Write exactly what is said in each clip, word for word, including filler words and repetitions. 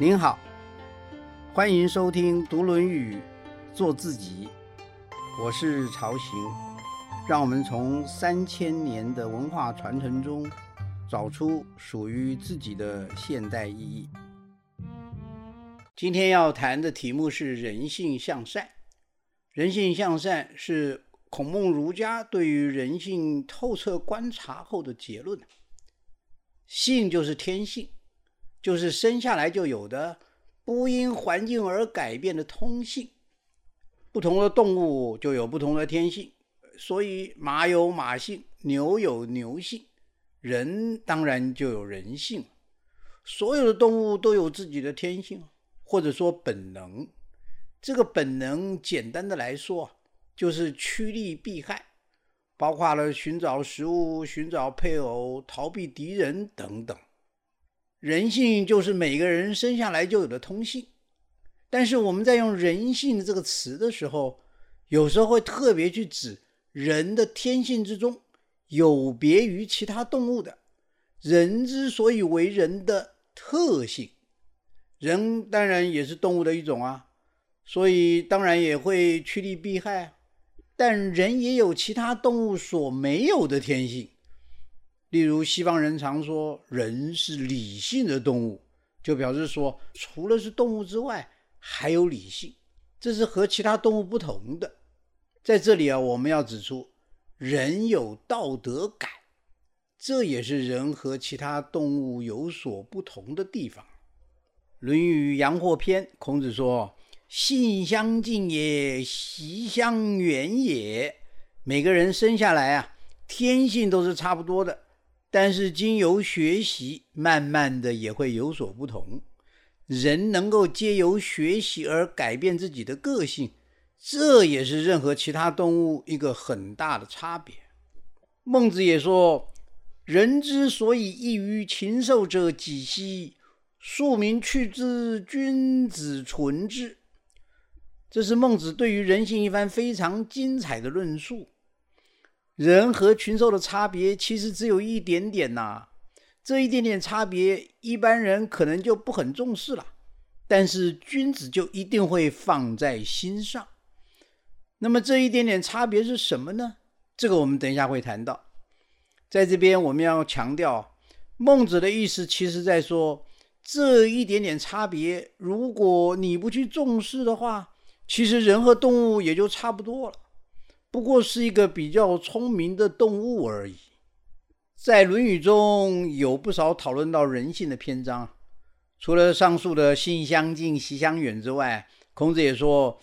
您好，欢迎收听《读论语，做自己》，我是曹行。让我们从三千年的文化传承中，找出属于自己的现代意义。今天要谈的题目是人性向善。人性向善是孔孟儒家对于人性透彻观察后的结论。性就是天性，就是生下来就有的，不因环境而改变的通性。不同的动物就有不同的天性，所以马有马性，牛有牛性，人当然就有人性。所有的动物都有自己的天性，或者说本能。这个本能简单的来说，就是趋利避害，包括了寻找食物、寻找配偶、逃避敌人等等。人性就是每个人生下来就有的通性，但是我们在用人性这个词的时候，有时候会特别去指人的天性之中有别于其他动物的人之所以为人的特性。人当然也是动物的一种啊，所以当然也会趋利避害，但人也有其他动物所没有的天性。例如西方人常说人是理性的动物，就表示说除了是动物之外还有理性，这是和其他动物不同的。在这里啊，我们要指出人有道德感，这也是人和其他动物有所不同的地方。《论语·阳货篇》孔子说，性相近也，习相远也。每个人生下来啊，天性都是差不多的，但是经由学习慢慢的也会有所不同。人能够借由学习而改变自己的个性，这也是任何其他动物一个很大的差别。孟子也说，人之所以异于禽兽者几兮，庶民去之，君子存之。这是孟子对于人性一番非常精彩的论述。人和群兽的差别其实只有一点点呐、啊，这一点点差别一般人可能就不很重视了，但是君子就一定会放在心上。那么这一点点差别是什么呢？这个我们等一下会谈到。在这边我们要强调，孟子的意思其实在说，这一点点差别如果你不去重视的话，其实人和动物也就差不多了，不过是一个比较聪明的动物而已。在《论语》中有不少讨论到人性的篇章，除了上述的性相近习相远之外，孔子也说，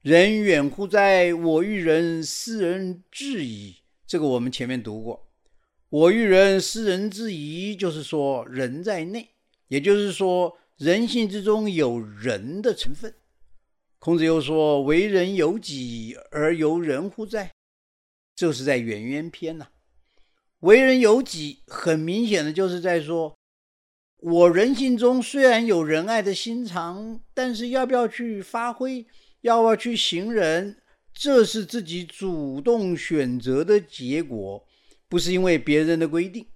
人远乎哉，我欲人斯人至矣。这个我们前面读过，我欲人斯人至矣，就是说人在内，也就是说人性之中有人的成分。孔子又说，为人由己而由人乎哉，这是在颜渊篇、啊、为人由己很明显的就是在说，我人性中虽然有仁爱的心肠，但是要不要去发挥，要不要去行仁，这是自己主动选择的结果，不是因为别人的规定。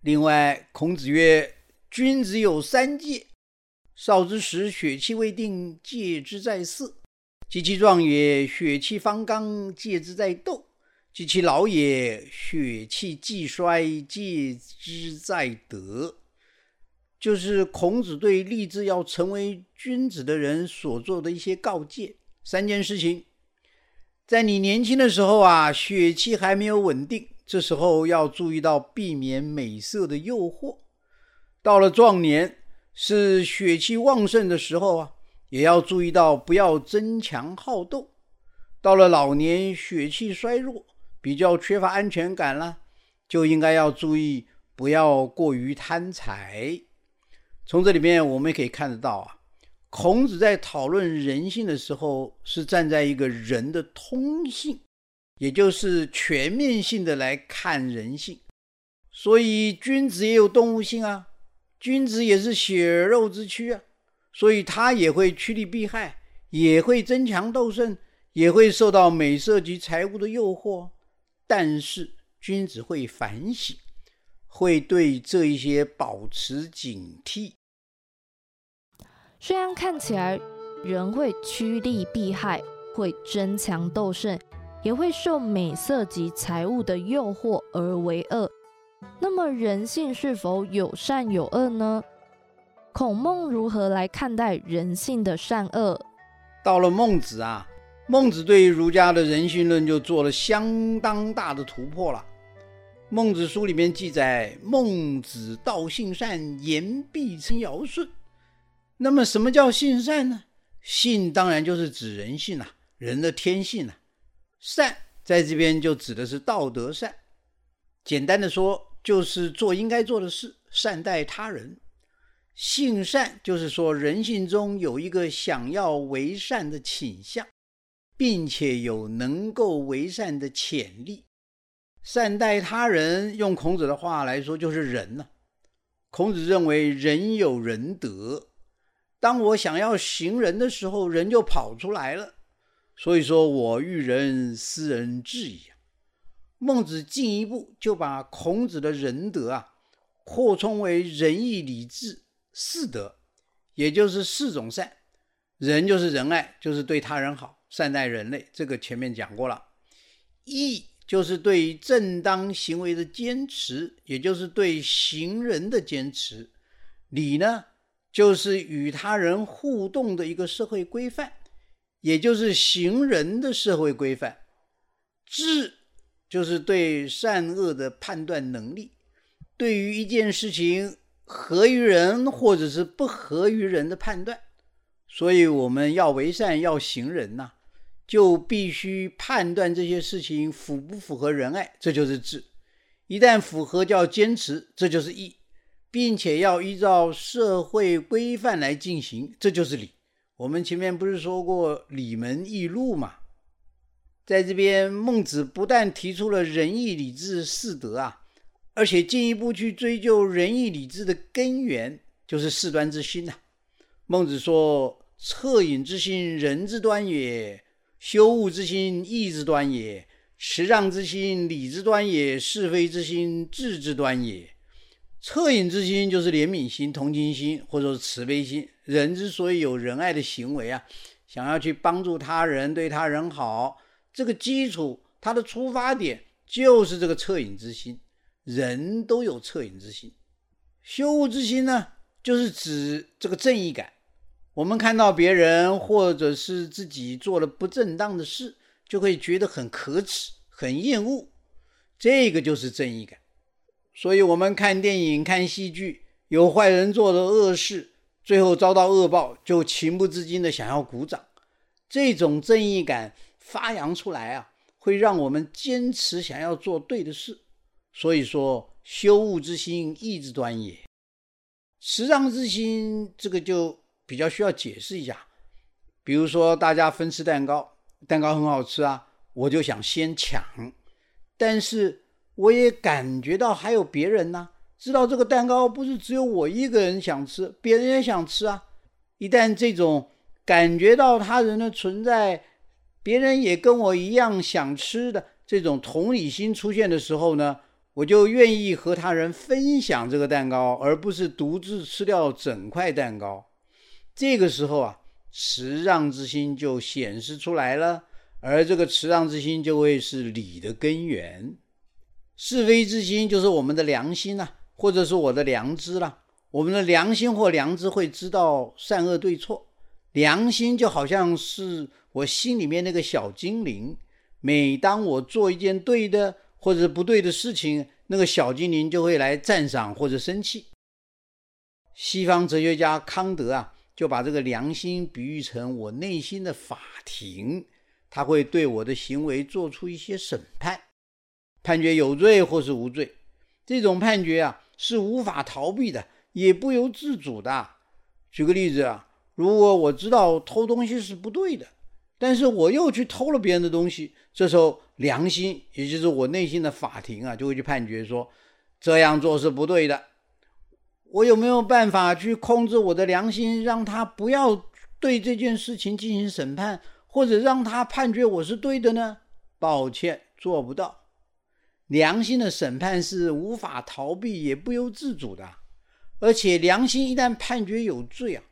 另外孔子曰，君子有三戒，少之时，血气未定，戒之在色；及其壮也，血气方刚，戒之在斗；及其老也，血气既衰，戒之在德。就是孔子对立志要成为君子的人所做的一些告诫。三件事情，在你年轻的时候啊，血气还没有稳定，这时候要注意到避免美色的诱惑；到了壮年，是血气旺盛的时候啊，也要注意到不要争强好斗；到了老年，血气衰弱，比较缺乏安全感了，就应该要注意不要过于贪财。从这里面我们也可以看得到啊，孔子在讨论人性的时候，是站在一个人的通性，也就是全面性的来看人性。所以君子也有动物性啊，君子也是血肉之躯啊，所以他也会趋利避害，也会争强斗胜，也会受到美色及财物的诱惑。但是君子会反省，会对这一些保持警惕。虽然看起来人会趋利避害，会争强斗胜，也会受美色及财物的诱惑而为恶，那么人性是否有善有恶呢？孔孟如何来看待人性的善恶？到了孟子啊，孟子对于儒家的人性论就做了相当大的突破了。孟子书里面记载，孟子道性善，言必称尧舜。那么什么叫性善呢？性当然就是指人性啊，人的天性啊。善在这边就指的是道德善，简单的说就是做应该做的事，善待他人。性善就是说人性中有一个想要为善的倾向，并且有能够为善的潜力。善待他人，用孔子的话来说就是仁啊。孔子认为人有仁德，当我想要行仁的时候，人就跑出来了。所以说我遇人斯人至矣啊。孟子进一步就把孔子的仁德啊扩充为仁义礼智四德，也就是四种善。仁就是仁爱，就是对他人好，善待人类，这个前面讲过了。义就是对正当行为的坚持，也就是对行人的坚持。礼呢就是与他人互动的一个社会规范，也就是行人的社会规范。智就是对善恶的判断能力，对于一件事情合于人或者是不合于人的判断。所以我们要为善，要行人呐、啊，就必须判断这些事情符不符合仁爱，这就是智。一旦符合就要坚持，这就是义，并且要依照社会规范来进行，这就是礼。我们前面不是说过礼门义路嘛？在这边孟子不但提出了仁义礼智四德啊，而且进一步去追究仁义礼智的根源，就是事端之心啊。孟子说，恻隐之心，仁之端也；羞恶之心，义之端也；持让之心，礼之端也；是非之心，智之端也。恻隐之心就是怜悯心、同情心，或者是慈悲心。人之所以有仁爱的行为啊，想要去帮助他人，对他人好，这个基础，它的出发点就是这个恻隐之心。人都有恻隐之心。羞恶之心呢，就是指这个正义感。我们看到别人或者是自己做了不正当的事，就会觉得很可耻、很厌恶，这个就是正义感。所以我们看电影看戏剧，有坏人做的恶事，最后遭到恶报，就情不自禁的想要鼓掌。这种正义感发扬出来啊，会让我们坚持想要做对的事。所以说羞恶之心，义之端也。持让之心，这个就比较需要解释一下。比如说大家分吃蛋糕，蛋糕很好吃啊，我就想先抢，但是我也感觉到还有别人呢、啊，知道这个蛋糕不是只有我一个人想吃，别人也想吃啊。一旦这种感觉到他人的存在，别人也跟我一样想吃的这种同理心出现的时候呢，我就愿意和他人分享这个蛋糕，而不是独自吃掉整块蛋糕。这个时候啊，持让之心就显示出来了，而这个持让之心就会是礼的根源。是非之心就是我们的良心啊，或者是我的良知啦、啊。我们的良心或良知会知道善恶对错。良心就好像是我心里面那个小精灵，每当我做一件对的或者不对的事情，那个小精灵就会来赞赏或者生气。西方哲学家康德啊，就把这个良心比喻成我内心的法庭，他会对我的行为做出一些审判。判决有罪或是无罪，这种判决啊是无法逃避的，也不由自主的。举个例子啊，如果我知道偷东西是不对的，但是我又去偷了别人的东西，这时候良心，也就是我内心的法庭啊，就会去判决说这样做是不对的。我有没有办法去控制我的良心，让他不要对这件事情进行审判，或者让他判决我是对的呢？抱歉，做不到。良心的审判是无法逃避，也不由自主的。而且良心一旦判决有罪啊，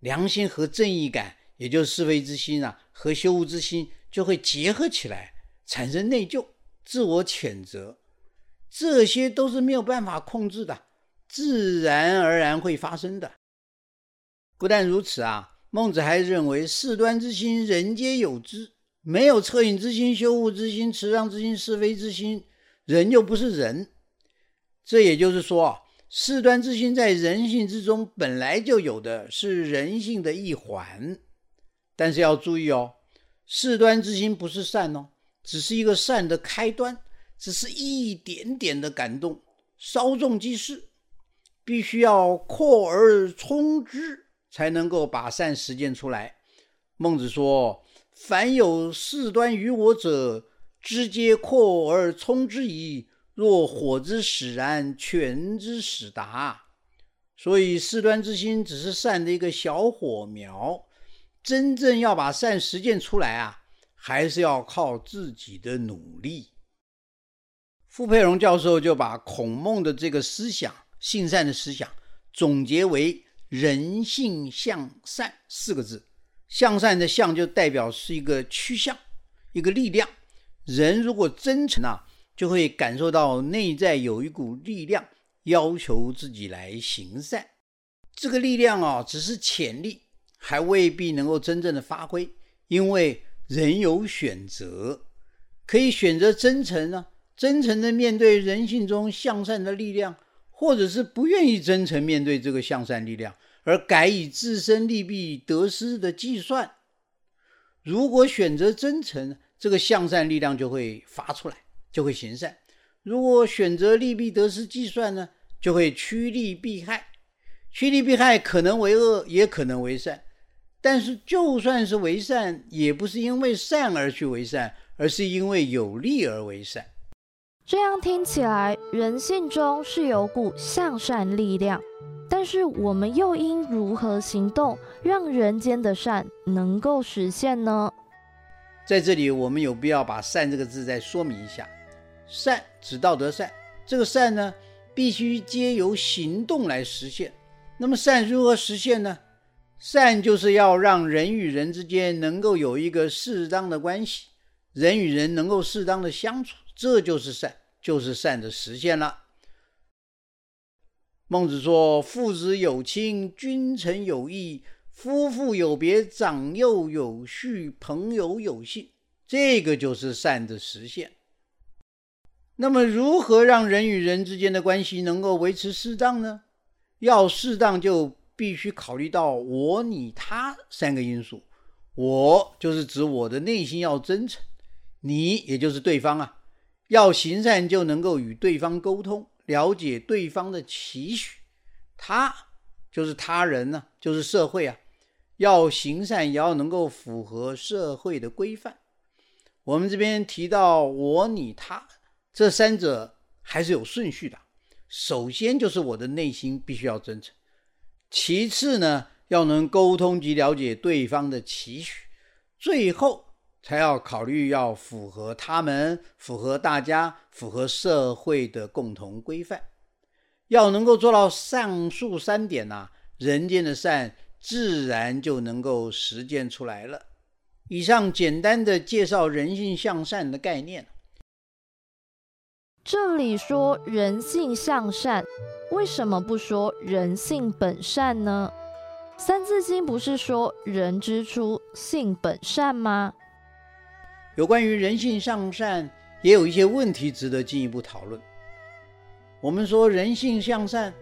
良心和正义感，也就是是非之心啊，和羞恶之心就会结合起来，产生内疚、自我谴责，这些都是没有办法控制的，自然而然会发生的。不但如此啊，孟子还认为事端之心人皆有之，没有恻隐之心、羞恶之心、辞让之心、是非之心，人就不是人。这也就是说，事端之心在人性之中本来就有的，是人性的一环。但是要注意哦，事端之心不是善哦，只是一个善的开端，只是一点点的感动，稍纵即逝，必须要扩而充之，才能够把善实践出来。孟子说，凡有事端于我者，知皆扩而充之矣，若火之始然，泉之始达。所以事端之心只是善的一个小火苗，真正要把善实践出来啊，还是要靠自己的努力。傅佩荣教授就把孔孟的这个思想，性善的思想，总结为人性向善四个字。向善的向就代表是一个趋向，一个力量。人如果真诚啊，就会感受到内在有一股力量要求自己来行善。这个力量啊，只是潜力，还未必能够真正的发挥，因为人有选择，可以选择真诚啊，真诚的面对人性中向善的力量，或者是不愿意真诚面对这个向善力量，而改以自身利弊得失的计算。如果选择真诚，这个向善力量就会发出来，就会行善；如果选择利弊得失计算呢，就会趋利避害。趋利避害可能为恶，也可能为善，但是就算是为善，也不是因为善而去为善，而是因为有利而为善。这样听起来，人性中是有股向善力量，但是我们又应如何行动，让人间的善能够实现呢？在这里我们有必要把善这个字再说明一下。善指道德善，这个善呢，必须皆由行动来实现。那么善如何实现呢？善就是要让人与人之间能够有一个适当的关系，人与人能够适当的相处，这就是善，就是善的实现了。孟子说，父子有亲，君臣有义，夫妇有别，长幼有序，朋友有信，这个就是善的实现。那么如何让人与人之间的关系能够维持适当呢？要适当就必须考虑到我、你、他三个因素。我就是指我的内心要真诚，你也就是对方啊，要行善就能够与对方沟通，了解对方的期许。他就是他人啊，就是社会啊，要行善也要能够符合社会的规范。我们这边提到我、你、他，这三者还是有顺序的。首先就是我的内心必须要真诚，其次呢，要能沟通及了解对方的期许，最后才要考虑要符合他们、符合大家、符合社会的共同规范。要能够做到上述三点啊，人间的善自然就能够实践出来了。以上简单的介绍人性向善的概念。这里说人性向善，为什么不说人性本善呢？三字经不是说人之初性本善吗？有关于人性向善，也有一些问题值得进一步讨论。我们说人性向善，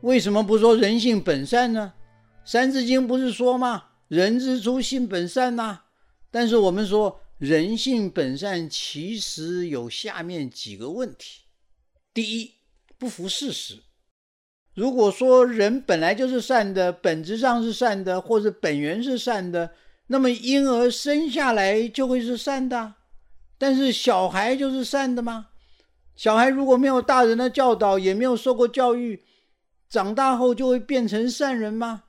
为什么不说人性本善呢？三字经不是说吗？人之初性本善呐、啊。但是我们说人性本善，其实有下面几个问题。第一，不符事实。如果说人本来就是善的，本质上是善的，或者本源是善的，那么婴儿生下来就会是善的，但是小孩就是善的吗？小孩如果没有大人的教导，也没有受过教育，长大后就会变成善人吗？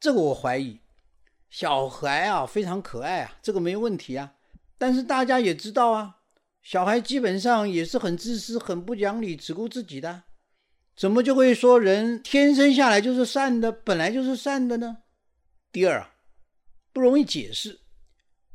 这个我怀疑。小孩啊，非常可爱啊，这个没问题啊，但是大家也知道啊，小孩基本上也是很自私、很不讲理、只顾自己的。怎么就会说人天生下来就是善的，本来就是善的呢？第二啊，不容易解释。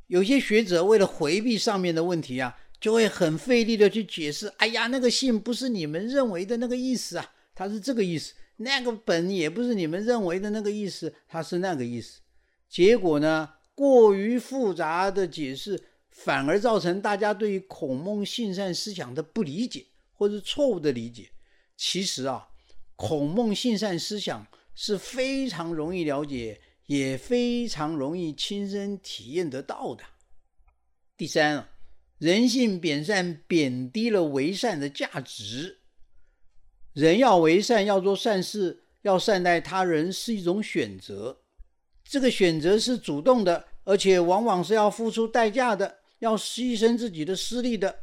有些学者为了回避上面的问题啊，就会很费力的去解释，哎呀，那个性不是你们认为的那个意思啊，它是这个意思，那个本也不是你们认为的那个意思，它是那个意思。结果呢，过于复杂的解释反而造成大家对于孔孟性善思想的不理解，或是错误的理解。其实啊，孔孟性善思想是非常容易了解，也非常容易亲身体验得到的。第三啊，人性贬善贬低了为善的价值。人要为善，要做善事，要善待他人是一种选择，这个选择是主动的，而且往往是要付出代价的，要牺牲自己的私利的。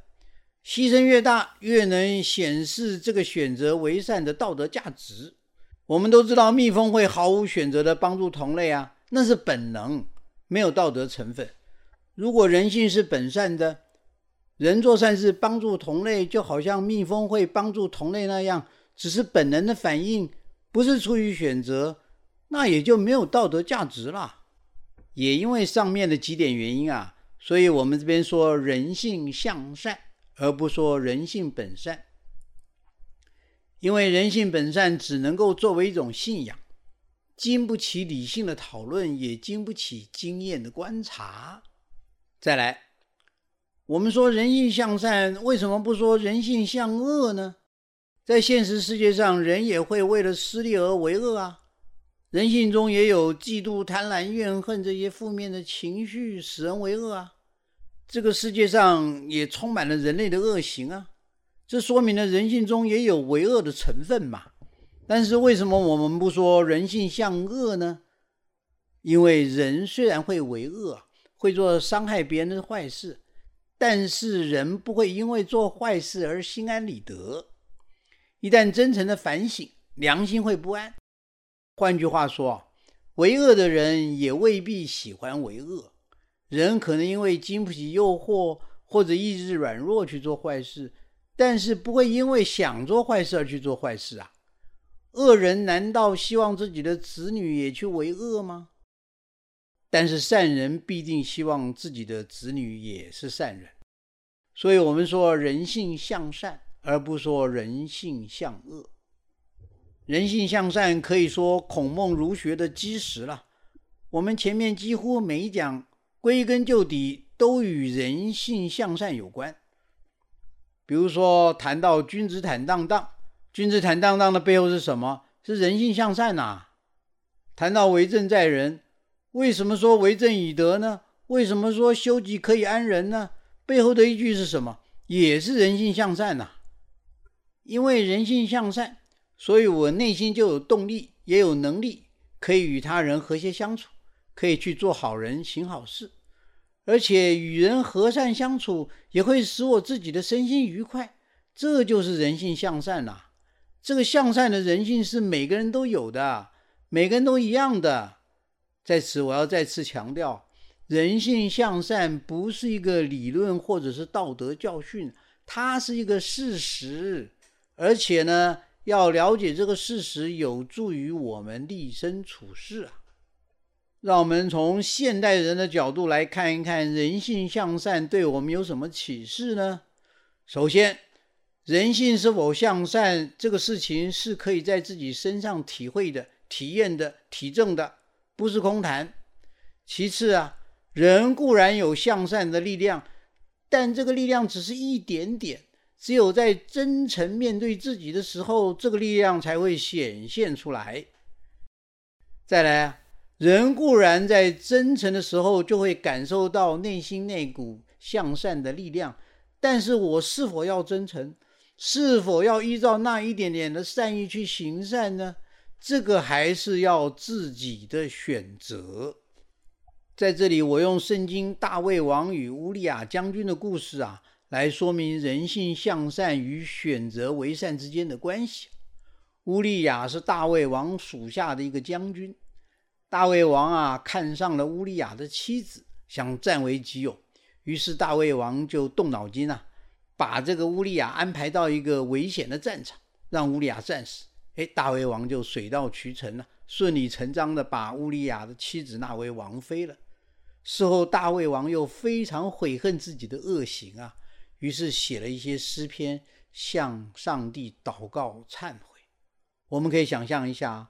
牺牲越大，越能显示这个选择为善的道德价值。我们都知道蜜蜂会毫无选择的帮助同类啊，那是本能，没有道德成分。如果人性是本善的，人做善事帮助同类，就好像蜜蜂会帮助同类那样，只是本能的反应，不是出于选择，那也就没有道德价值啦。也因为上面的几点原因啊，所以我们这边说人性向善，而不说人性本善。因为人性本善只能够作为一种信仰，经不起理性的讨论，也经不起经验的观察。再来，我们说人性向善，为什么不说人性向恶呢？在现实世界上，人也会为了私利而为恶啊，人性中也有嫉妒、贪婪、怨恨这些负面的情绪，使人为恶啊。这个世界上也充满了人类的恶行啊，这说明了人性中也有为恶的成分嘛。但是为什么我们不说人性向恶呢？因为人虽然会为恶，会做伤害别人的坏事，但是人不会因为做坏事而心安理得。一旦真诚的反省，良心会不安。换句话说，为恶的人也未必喜欢为恶。人可能因为经不起诱惑，或者意志软弱去做坏事，但是不会因为想做坏事而去做坏事啊。恶人难道希望自己的子女也去为恶吗？但是善人必定希望自己的子女也是善人。所以我们说人性向善，而不说人性向恶。人性向善可以说孔孟儒学的基石了。我们前面几乎每一讲归根究底都与人性向善有关。比如说谈到君子坦荡荡，君子坦荡荡的背后是什么？是人性向善啊。谈到为政在人，为什么说为政以德呢？为什么说修己可以安人呢？背后的依据是什么？也是人性向善啊。因为人性向善，所以我内心就有动力，也有能力，可以与他人和谐相处，可以去做好人行好事，而且与人和善相处也会使我自己的身心愉快，这就是人性向善啦、啊。这个向善的人性是每个人都有的，每个人都一样的。在此我要再次强调，人性向善不是一个理论或者是道德教训，它是一个事实，而且呢，要了解这个事实有助于我们立身处世啊。让我们从现代人的角度来看一看人性向善对我们有什么启示呢？首先，人性是否向善这个事情是可以在自己身上体会的、体验的、体证的，不是空谈。其次啊，人固然有向善的力量，但这个力量只是一点点，只有在真诚面对自己的时候，这个力量才会显现出来。再来啊，人固然在真诚的时候就会感受到内心那股向善的力量，但是我是否要真诚，是否要依照那一点点的善意去行善呢？这个还是要自己的选择。在这里我用圣经大卫王与乌利亚将军的故事啊，来说明人性向善与选择为善之间的关系。乌利亚是大卫王属下的一个将军，大卫王啊看上了乌利亚的妻子，想占为己有，于是大卫王就动脑筋啊，把这个乌利亚安排到一个危险的战场，让乌利亚战死。哎，大卫王就水到渠成了，顺理成章的把乌利亚的妻子纳为王妃了。事后大卫王又非常悔恨自己的恶行啊，于是写了一些诗篇向上帝祷告忏悔。我们可以想象一下，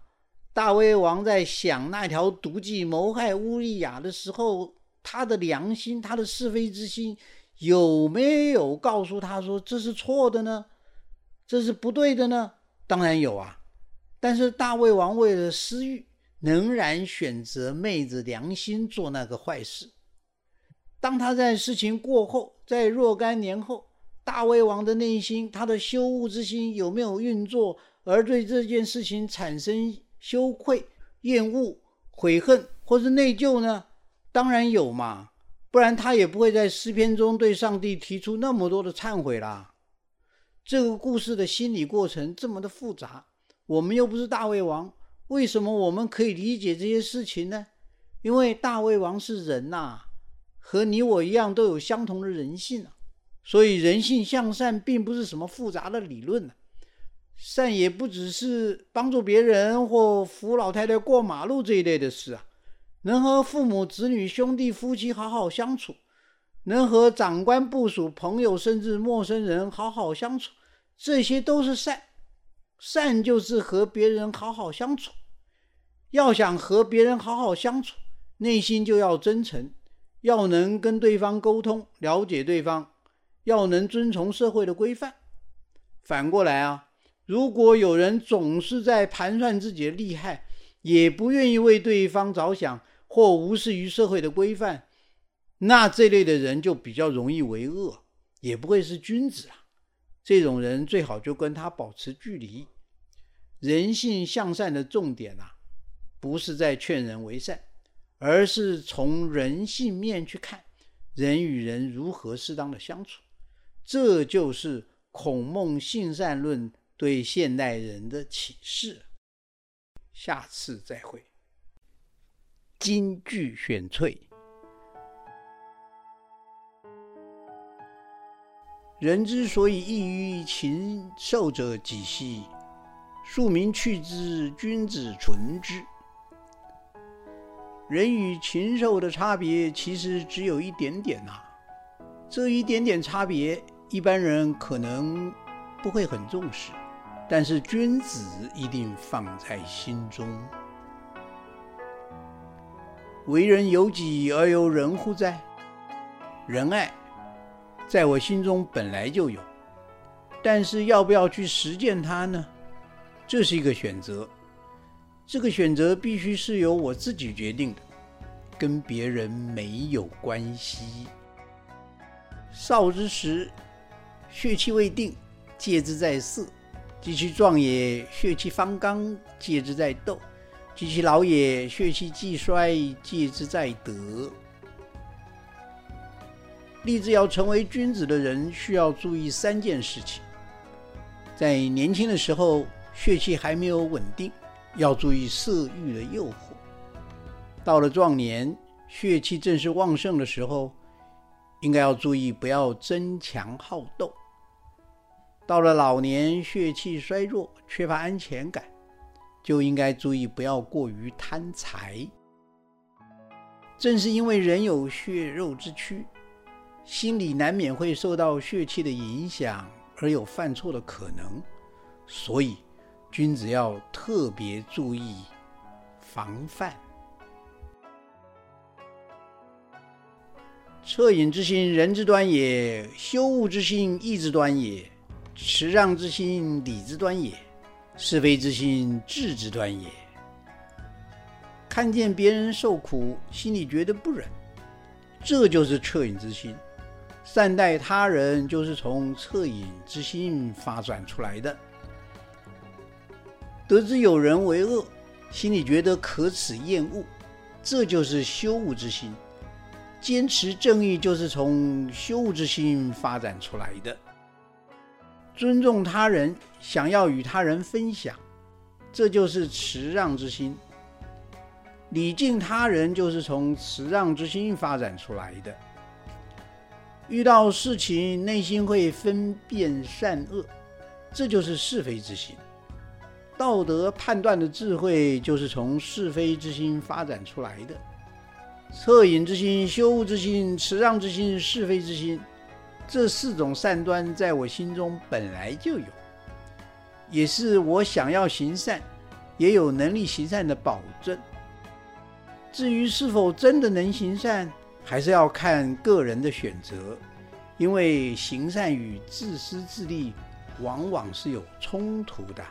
大卫王在想那条毒计谋害乌利亚的时候，他的良心，他的是非之心有没有告诉他说这是错的呢？这是不对的呢？当然有啊，但是大卫王为了私欲，仍然选择昧着良心做那个坏事。当他在事情过后，在若干年后，大卫王的内心，他的羞恶之心有没有运作，而对这件事情产生羞愧、厌恶、悔恨或是内疚呢？当然有嘛，不然他也不会在诗篇中对上帝提出那么多的忏悔啦。这个故事的心理过程这么的复杂，我们又不是大卫王，为什么我们可以理解这些事情呢？因为大卫王是人啊，和你我一样都有相同的人性啊，所以人性向善并不是什么复杂的理论啊。善也不只是帮助别人或扶老太太过马路这一类的事啊，能和父母、子女、兄弟、夫妻好好相处，能和长官、部属、朋友甚至陌生人好好相处，这些都是善。善就是和别人好好相处，要想和别人好好相处，内心就要真诚，要能跟对方沟通，了解对方，要能遵从社会的规范。反过来啊，如果有人总是在盘算自己的利害，也不愿意为对方着想，或无视于社会的规范，那这类的人就比较容易为恶，也不会是君子啊。这种人最好就跟他保持距离。人性向善的重点啊，不是在劝人为善，而是从人性面去看人与人如何适当的相处。这就是孔孟性善论对现代人的启示。下次再会。金句选粹。人之所以异于禽兽者几兮，庶民去之，君子存之。人与禽兽的差别其实只有一点点啊，这一点点差别，一般人可能不会很重视，但是君子一定放在心中。为人由己而由人乎哉？仁爱在我心中本来就有，但是要不要去实践它呢？这是一个选择，这个选择必须是由我自己决定的，跟别人没有关系。少之时，血气未定，戒之在色；及其壮也，血气方刚，戒之在斗；及其老也，血气既衰，戒之在德。立志要成为君子的人，需要注意三件事情。在年轻的时候，血气还没有稳定，要注意色欲的诱惑。到了壮年，血气正是旺盛的时候，应该要注意不要争强好斗。到了老年，血气衰弱，缺乏安全感，就应该注意不要过于贪财。正是因为人有血肉之躯，心里难免会受到血气的影响，而有犯错的可能，所以君子要特别注意防范。恻隐之心，仁之端也；羞恶之心，义之端也；持让之心，礼之端也；是非之心，智之端也。看见别人受苦，心里觉得不忍，这就是恻隐之心。善待他人就是从恻隐之心发展出来的。得知有人为恶，心里觉得可耻厌恶，这就是羞恶之心。坚持正义就是从羞恶之心发展出来的。尊重他人，想要与他人分享，这就是持让之心。礼敬他人就是从持让之心发展出来的。遇到事情，内心会分辨善恶，这就是是非之心。道德判断的智慧就是从是非之心发展出来的。恻隐之心、羞恶之心、慈让之心、是非之心，这四种善端在我心中本来就有，也是我想要行善，也有能力行善的保证。至于是否真的能行善，还是要看个人的选择，因为行善与自私自利往往是有冲突的。